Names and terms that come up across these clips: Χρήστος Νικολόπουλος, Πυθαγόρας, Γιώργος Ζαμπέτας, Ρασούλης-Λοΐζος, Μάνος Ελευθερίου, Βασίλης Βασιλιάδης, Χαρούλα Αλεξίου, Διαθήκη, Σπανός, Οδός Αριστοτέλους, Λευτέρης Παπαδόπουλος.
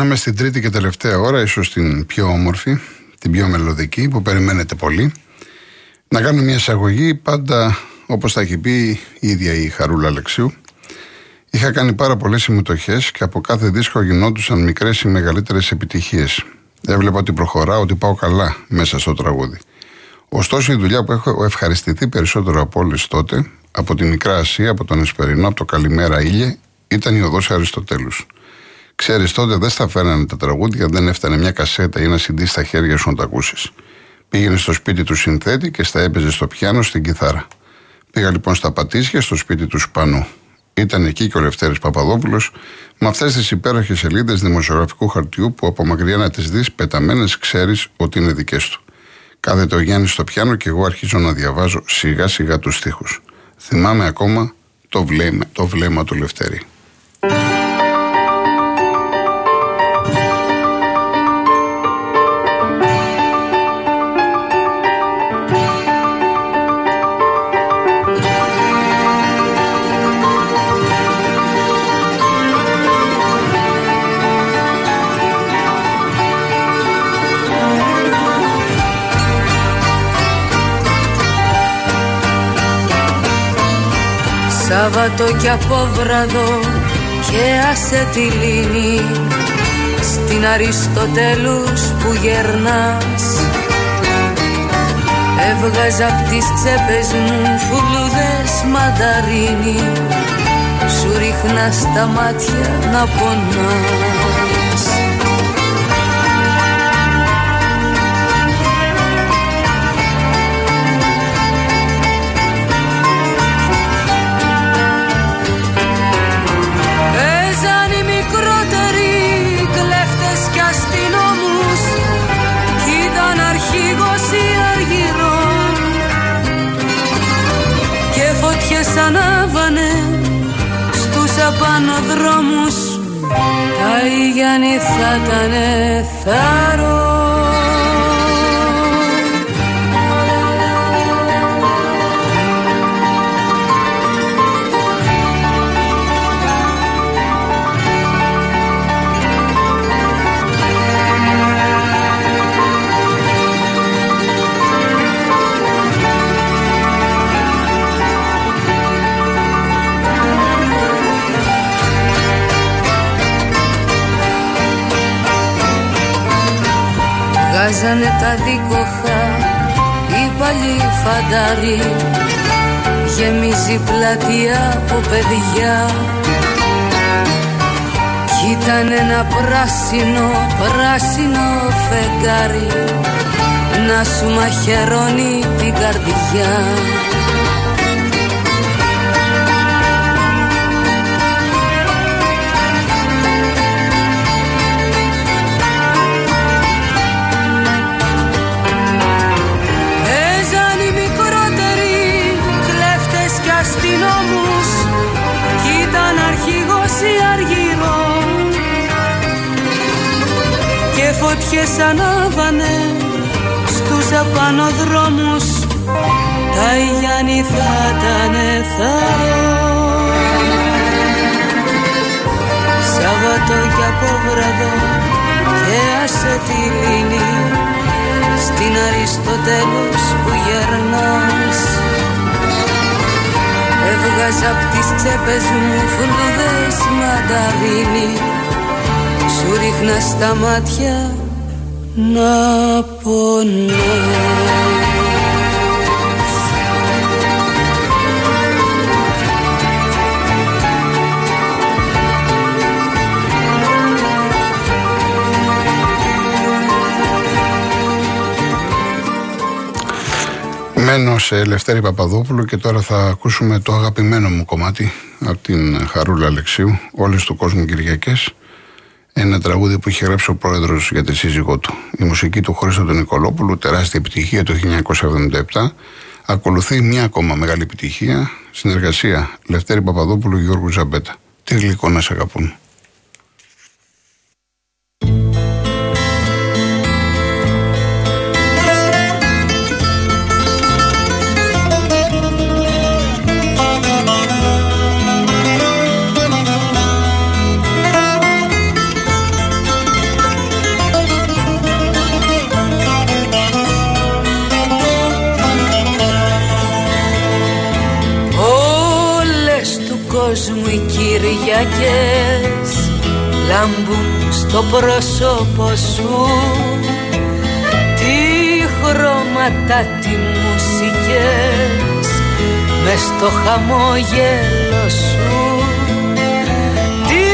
Περνάμε στην τρίτη και τελευταία ώρα, ίσως την πιο όμορφη, την πιο μελωδική, που περιμένετε πολύ. Να κάνω μια εισαγωγή, πάντα όπως τα έχει πει η ίδια η Χαρούλα Αλεξίου. Είχα κάνει πάρα πολλές συμμετοχές και από κάθε δίσκο γινόντουσαν μικρές ή μεγαλύτερες επιτυχίες. Έβλεπα ότι προχωράω, ότι πάω καλά μέσα στο τραγούδι. Ωστόσο, η δουλειά που έχω ευχαριστηθεί περισσότερο από όλες τότε, από τη Μικρά Ασία, από τον Εσπερινό, από το Καλημέρα Ήλιε, ήταν η Οδός Αριστοτέλους. Ξέρεις, τότε δεν στα φέρνανε τα τραγούδια, δεν έφτανε μια κασέτα ή ένα CD στα χέρια σου να τα ακούσεις. Πήγαινε στο σπίτι του συνθέτη και στα έπαιζε στο πιάνο, στην κιθάρα. Πήγα λοιπόν στα Πατήσια, στο σπίτι του Σπανού. Ήταν εκεί και ο Λευτέρης Παπαδόπουλος, με αυτές τις υπέροχες σελίδες δημοσιογραφικού χαρτιού που από μακριά να τις δεις πεταμένες, ξέρεις ότι είναι δικές του. Κάθεται ο Γιάννης στο πιάνο και εγώ αρχίζω να διαβάζω σιγά σιγά τους στίχους. Θυμάμαι ακόμα το βλέμμα του Λευτέρη. Σάββατο κι απόβραδο και άσε τη λίμνη στην Αριστοτέλους που γερνάς. Έβγαζα απ' τις τσέπες μου φουλούδες μανταρίνι, σου ρίχνα στα μάτια να πονάς. Ανάβανε στους απανοδρόμους τα Ιγιάννη θα ήτανε θάρρο. Βγάζανε τα δίκοχα οι παλιοί φαντάροι, γεμίζει πλατεία από παιδιά. Κι ήταν ένα πράσινο φεγγάρι να σου μαχαιρώνει την καρδιά. Φωτιές ανάβανε στους απανοδρόμους, τα Ιγιάννη θα ήτανε θάρρο. Σάββατο κι απόβραδο και άσε τη λίμνη στην Αριστοτέλους που γερνάς. Έβγαζα απ' τις τσέπες μου φλούδες μανταρίνι, σου ρίχνα στα μάτια να πονάς. Μένω σε Λευτέρη Παπαδόπουλο και τώρα θα ακούσουμε το αγαπημένο μου κομμάτι από την Χαρούλα Αλεξίου, Όλες του Κόσμου Κυριακές. Ένα τραγούδι που είχε γράψει ο πρόεδρος για τη σύζυγό του. Η μουσική του Χρήστου του Νικολόπουλου, τεράστια επιτυχία το 1977. Ακολουθεί μια ακόμα μεγάλη επιτυχία, συνεργασία Λευτέρη Παπαδόπουλου και Γιώργου Ζαμπέτα. Τι γλυκό να σ' αγαπούν. Κυριακές λάμπουν στο πρόσωπο σου τι χρώματα, τι μουσικές μες στο χαμόγελο σου, τι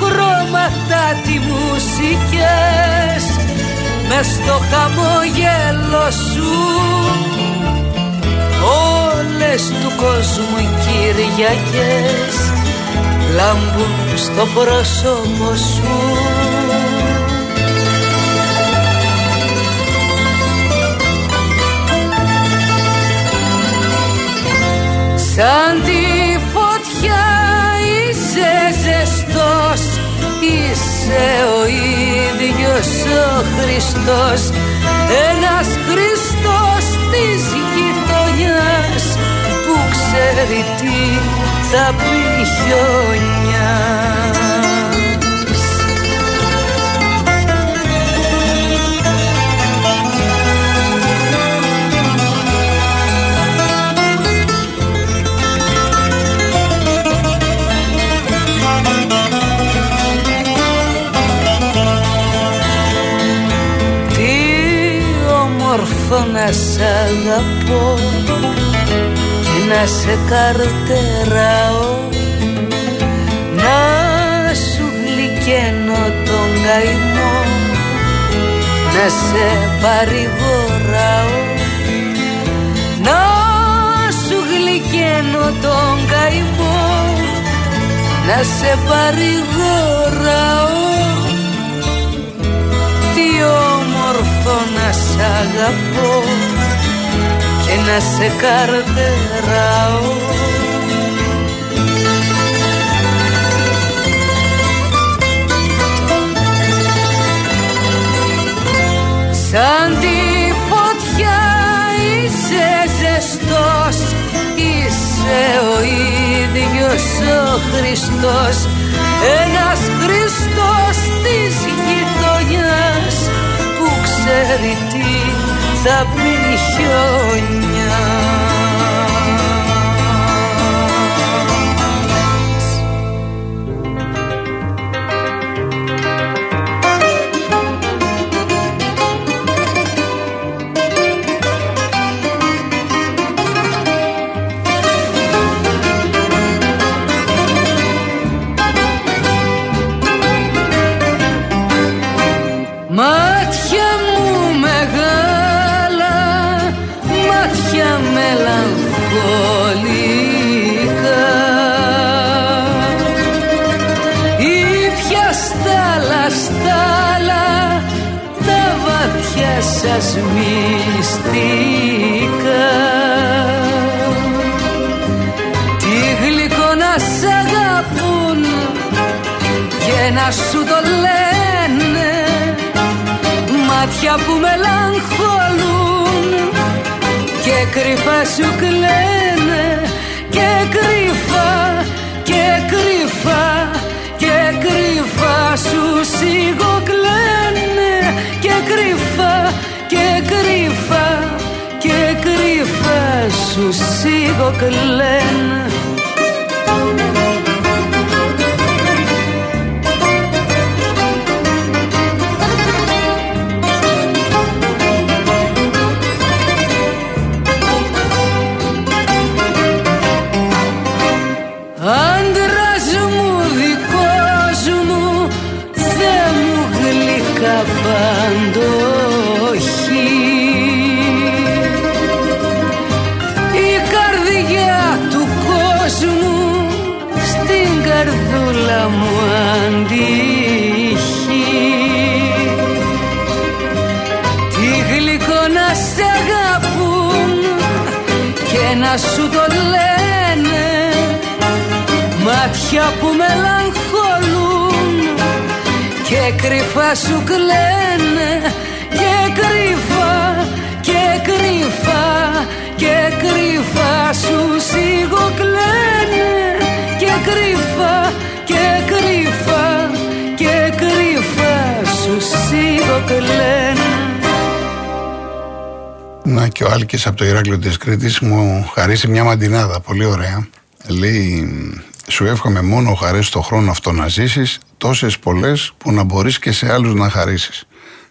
χρώματα, τι μουσικές μες στο χαμόγελο σου. Όλες του κόσμου οι Κυριακές λάμπουν στο πρόσωπο σου. Σαν τη φωτιά είσαι ζεστός, είσαι ο ίδιος ο Χριστός, ένας Χριστός της γειτονιάς που ξέρει τι θα πει χιονιάς. Τι όμορφο να σ' αγαπώ, να σε καρτεράω, να σου γλυκαίνω τον καημό, να σε παρηγοράω, να σου γλυκαίνω τον καημό, να σε παρηγοράω. Τι όμορφο να σ' αγαπώ και να σε καρτεράω. Σαν τη φωτιά είσαι ζεστός, είσαι ο ίδιος ο Χριστός, ένας Χριστός της γειτονιάς που ξέρει τι θα πει χιόνιας. Μάτια μου μεγάλα, μάτια μελαγχολικά, ή πια στάλα τα βαθιά σας μυστικά. Τι γλυκό να σ' αγαπούν και να σου το λένε, μάτια που μελαγχολούν και κρυφά σου κλαίνε, και κρυφά, και κρυφά, και κρυφά σου σιγοκλαίνε, και κρυφά, και κρυφά, και κρυφά σου σιγοκλαίνε. Παντοχή η καρδιά του κόσμου στην καρδούλα μου αντύχει. Τι γλυκό να σ' αγαπούν και να σου το λένε, μάτια που μελαγχολούν και κρυφά σου κλαίνε, και κρυφά, και κρυφά, και κρυφά σου σιγοκλαίνε, και κρυφά, και κρυφά, και κρυφά σου σιγοκλαίνε. Να, και ο Άλκης από το Ηράκλειο της Κρήτης μου χαρίσει μια μαντινάδα, πολύ ωραία. Λέει Σου εύχομαι μόνο χαρές το χρόνο αυτό να ζήσεις, τόσες πολλές που να μπορείς και σε άλλους να χαρίσεις.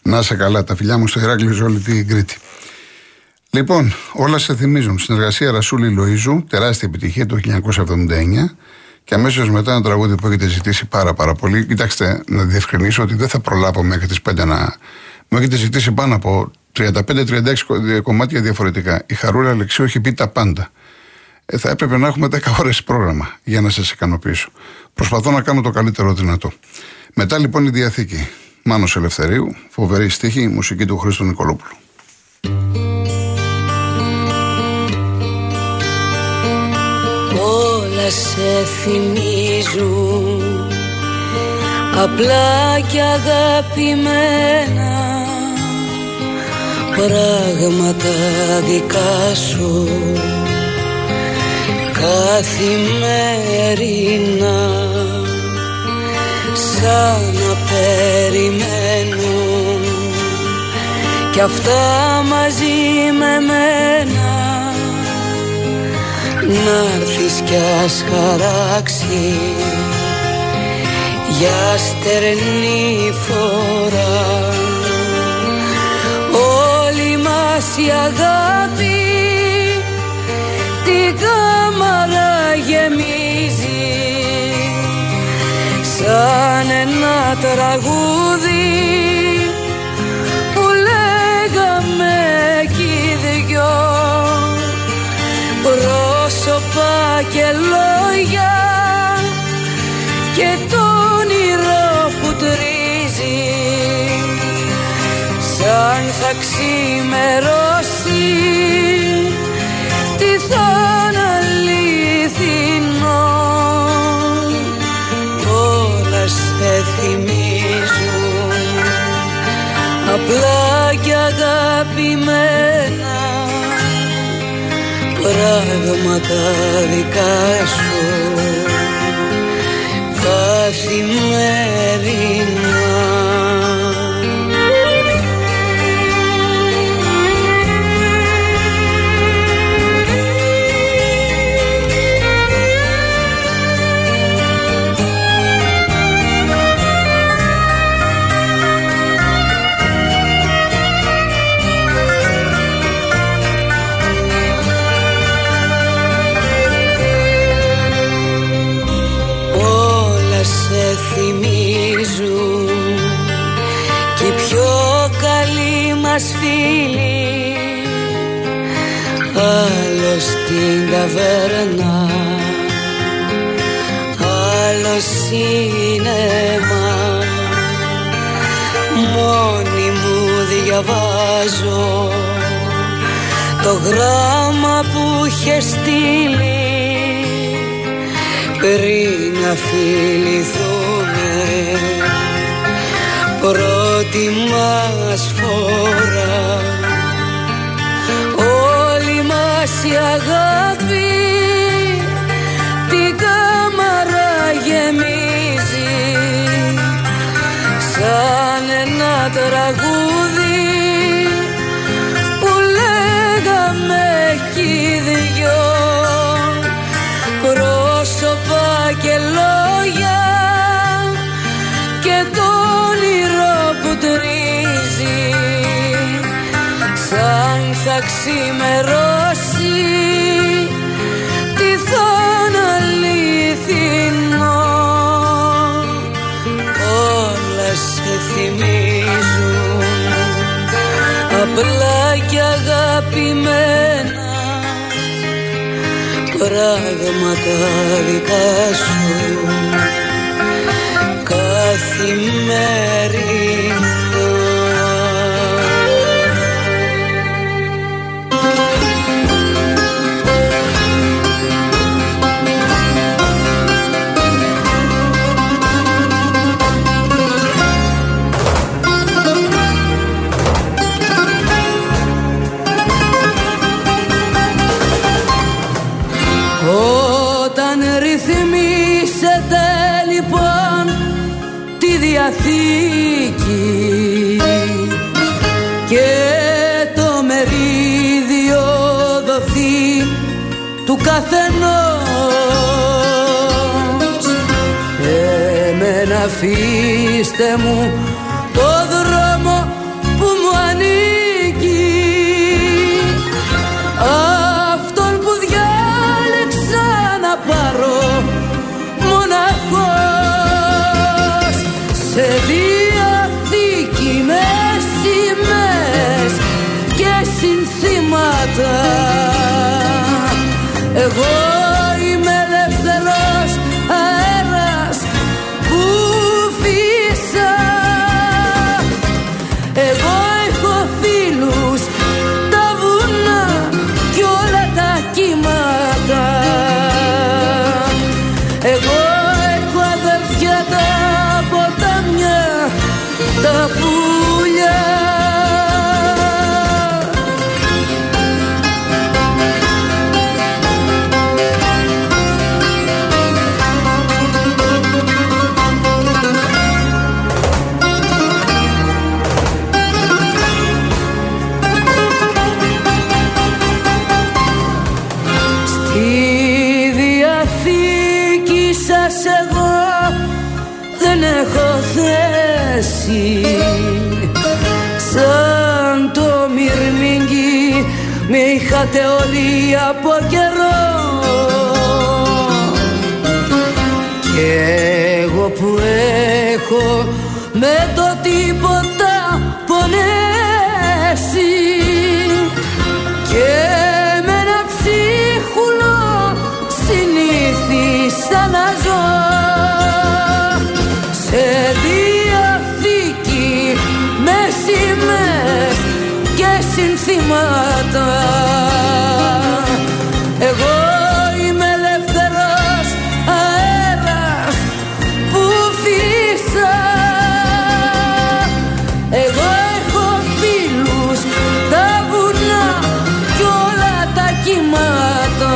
Να είσαι καλά, τα φιλιά μου στο Ηράκλειο, σε όλη την Κρήτη. Λοιπόν, όλα σε θυμίζουν. Συνεργασία Ρασούλη-Λοΐζου, τεράστια επιτυχία το 1979 και αμέσως μετά ένα τραγούδι που έχετε ζητήσει πάρα πολύ. Κοιτάξτε, να διευκρινίσω ότι δεν θα προλάβω μέχρι τις 5 να... Μου έχετε ζητήσει πάνω από 35-36 κομμάτια διαφορετικά. Η Χαρούλα Αλεξίου έχει πει τα πάντα. Θα έπρεπε να έχουμε 10 ώρες πρόγραμμα για να σας ικανοποιήσω. Προσπαθώ να κάνω το καλύτερο δυνατό. Μετά λοιπόν η Διαθήκη. Μάνος Ελευθερίου, φοβερή στίχη, μουσική του Χρήστου Νικολόπουλου. Όλα σε θυμίζουν, απλά και αγαπημένα, πράγματα δικά σου καθημερινά, σαν να περιμένουν κι αυτά μαζί με μένα, να'ρθεις κι ας χαράξει για στερνή φορά όλη μας η αγάπη. Την κάμαρα γεμίζει σαν ένα τραγούδι που λέγαμε κι δυο, πρόσωπα και λόγια και το όνειρο που τρίζει, σαν θα ξημερώσει τι θα είναι αληθινό. Όλα σε θυμίζουν, απλά και αγαπημένα, πράγματα δικά σου καθημερινά. Φίλοι, άλλος στην ταβέρνα, άλλος σινέμα. Μόνη μου διαβάζω το γράμμα που είχε στείλει πριν να φιληθούμε. Πρώτη μας φορά, όλη μας η αγάπη την κάμαρα γεμίζει σαν ένα τραγούδι που λέγαμε κι δυο, πρόσωπα και λόγια και το τρίζει, σαν θα ξημερώσει τι θα είναι αληθινό. Όλα σε θυμίζουν, απλά και αγαπημένα, πράγματα δικά σου καθημερινά. Διαθήκη και το μερίδιο δοθεί του καθενός, αφήστε μου το δρόμο που μου ανήκει, αυτόν που διάλεξα να πάρω μοναχός. Σε διαθήκη με σημαίες και συνθήματα εγώ σαν το μυρμήγκι με είχατε όλοι από καιρό, και εγώ που έχω με το τίποτα πονέσει και με ένα ψίχουλο συνήθισα να ζω. Σε διαθήκη με σημαίες και συνθήματα εγώ είμαι ελεύθερος αέρας που φύσα. Εγώ έχω φίλους τα βουνά κι όλα τα κύματα.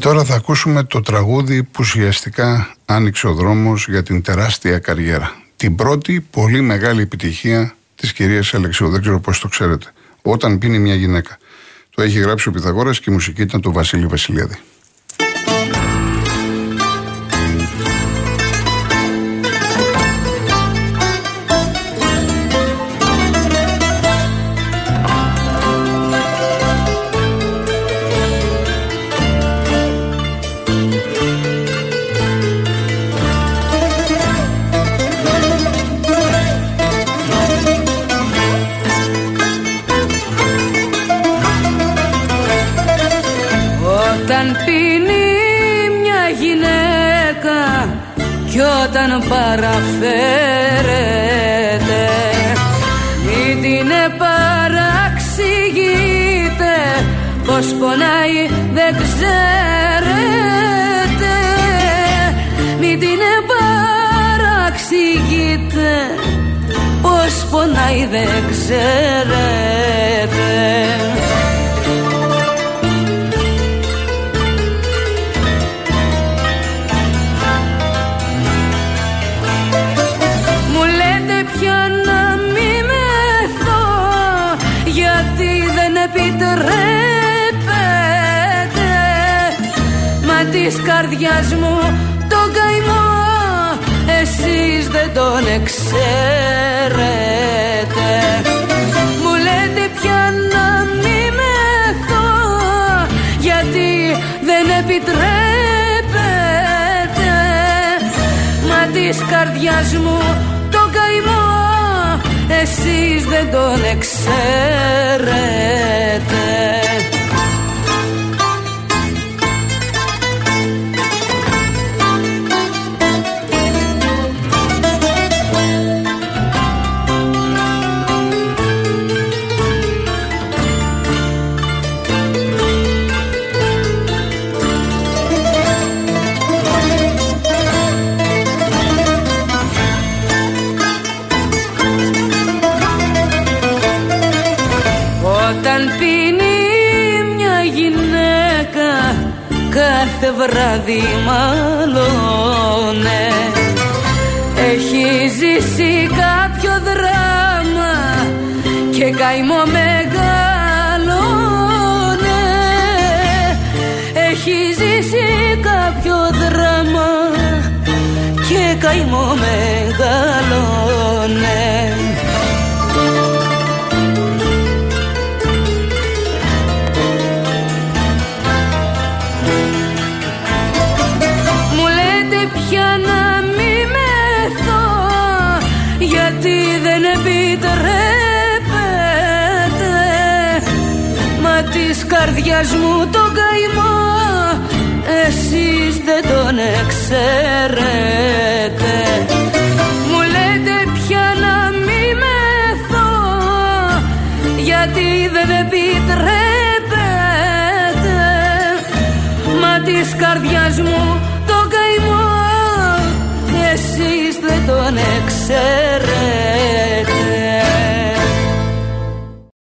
Τώρα θα ακούσουμε το τραγούδι που ουσιαστικά άνοιξε ο δρόμος για την τεράστια καριέρα. Την πρώτη πολύ μεγάλη επιτυχία της κυρίας Αλεξίου. Δεν ξέρω πώς το ξέρετε. Όταν πίνει μια γυναίκα. Το έχει γράψει ο Πυθαγόρας και η μουσική ήταν του Βασίλη Βασιλιάδη. Όταν πίνει μια γυναίκα κι όταν παραφέρεται, μην την επαραξηγείτε πως πονάει δεν ξέρετε. Μην την επαραξηγείτε πως πονάει δεν ξέρετε. Επιτρέπετε, μα της καρδιάς μου τον καημό εσείς δεν τον ξέρετε. Μου λέτε πια να μη μεθώ, γιατί δεν επιτρέπετε, μα της καρδιάς μου τον καημό εσείς δεν τον εξέρετε. Κάθε βράδυ μάλλον έχει ζήσει κάποιο δράμα. καημό μεγαλώνε. Έχει ζήσει κάποιο δράμα και καημό μεγαλώνε. Μου λέτε πια να μη μεθώ, γιατί δεν επιτρέπετε, μα της καρδιάς μου τον καημό εσείς δεν τον εξαιρέτε. Μου λέτε πια να μη μεθώ, γιατί δεν επιτρέπετε, μα της καρδιάς μου τον καημό εσείς δεν τον εξαιρέτε.